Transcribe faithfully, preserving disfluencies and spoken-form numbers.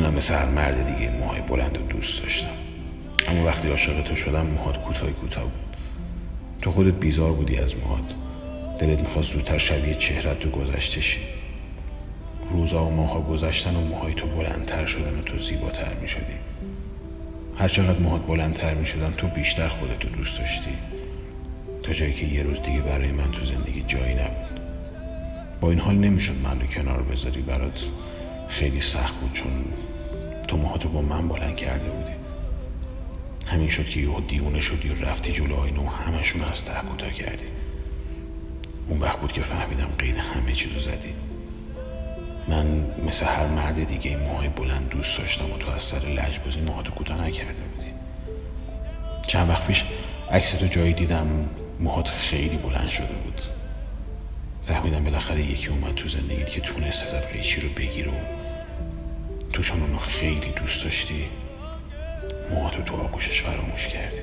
منم مثل هر مرد دیگه موهای بلند رو دوست داشتم، اما وقتی عاشق تو شدم موهات کوتاه کوتاه بود. تو خودت بیزار بودی از موهات، دلت میخواست زودتر شبیه چهرت رو گذشته شی. روزا و ماها گذشتن و موهای تو بلندتر شدن و تو زیباتر میشدی. هرچقدر موهات بلندتر میشدن تو بیشتر خودت رو دوست داشتی، تا جایی که یه روز دیگه برای من تو زندگی جایی نبود. با این حال نمیشد من رو کنار بذاری، برات خیلی سخت بود چون تو موهاتو با من بلند کرده بودی. همین شد که یهو دیوونه شدی و رفتی جلو آینه و همشون از ته کوتاه کردی. اون وقت بود که فهمیدم قید همه چیزو زدی. من مثل هر مرد دیگه موهای بلند دوست داشتم و تو از سر لجبازی موهاتو کوتاه نکرده بودی. چند وقت پیش عکس تو جایی دیدم موهات خیلی بلند شده بود. فهمیدم بالاخره یکی اومد تو زندگیت که تونست ازت قیچی رو بگیره و تو چون اونو خیلی دوست داشتی موهاتو تو آغوشش فراموش کردی.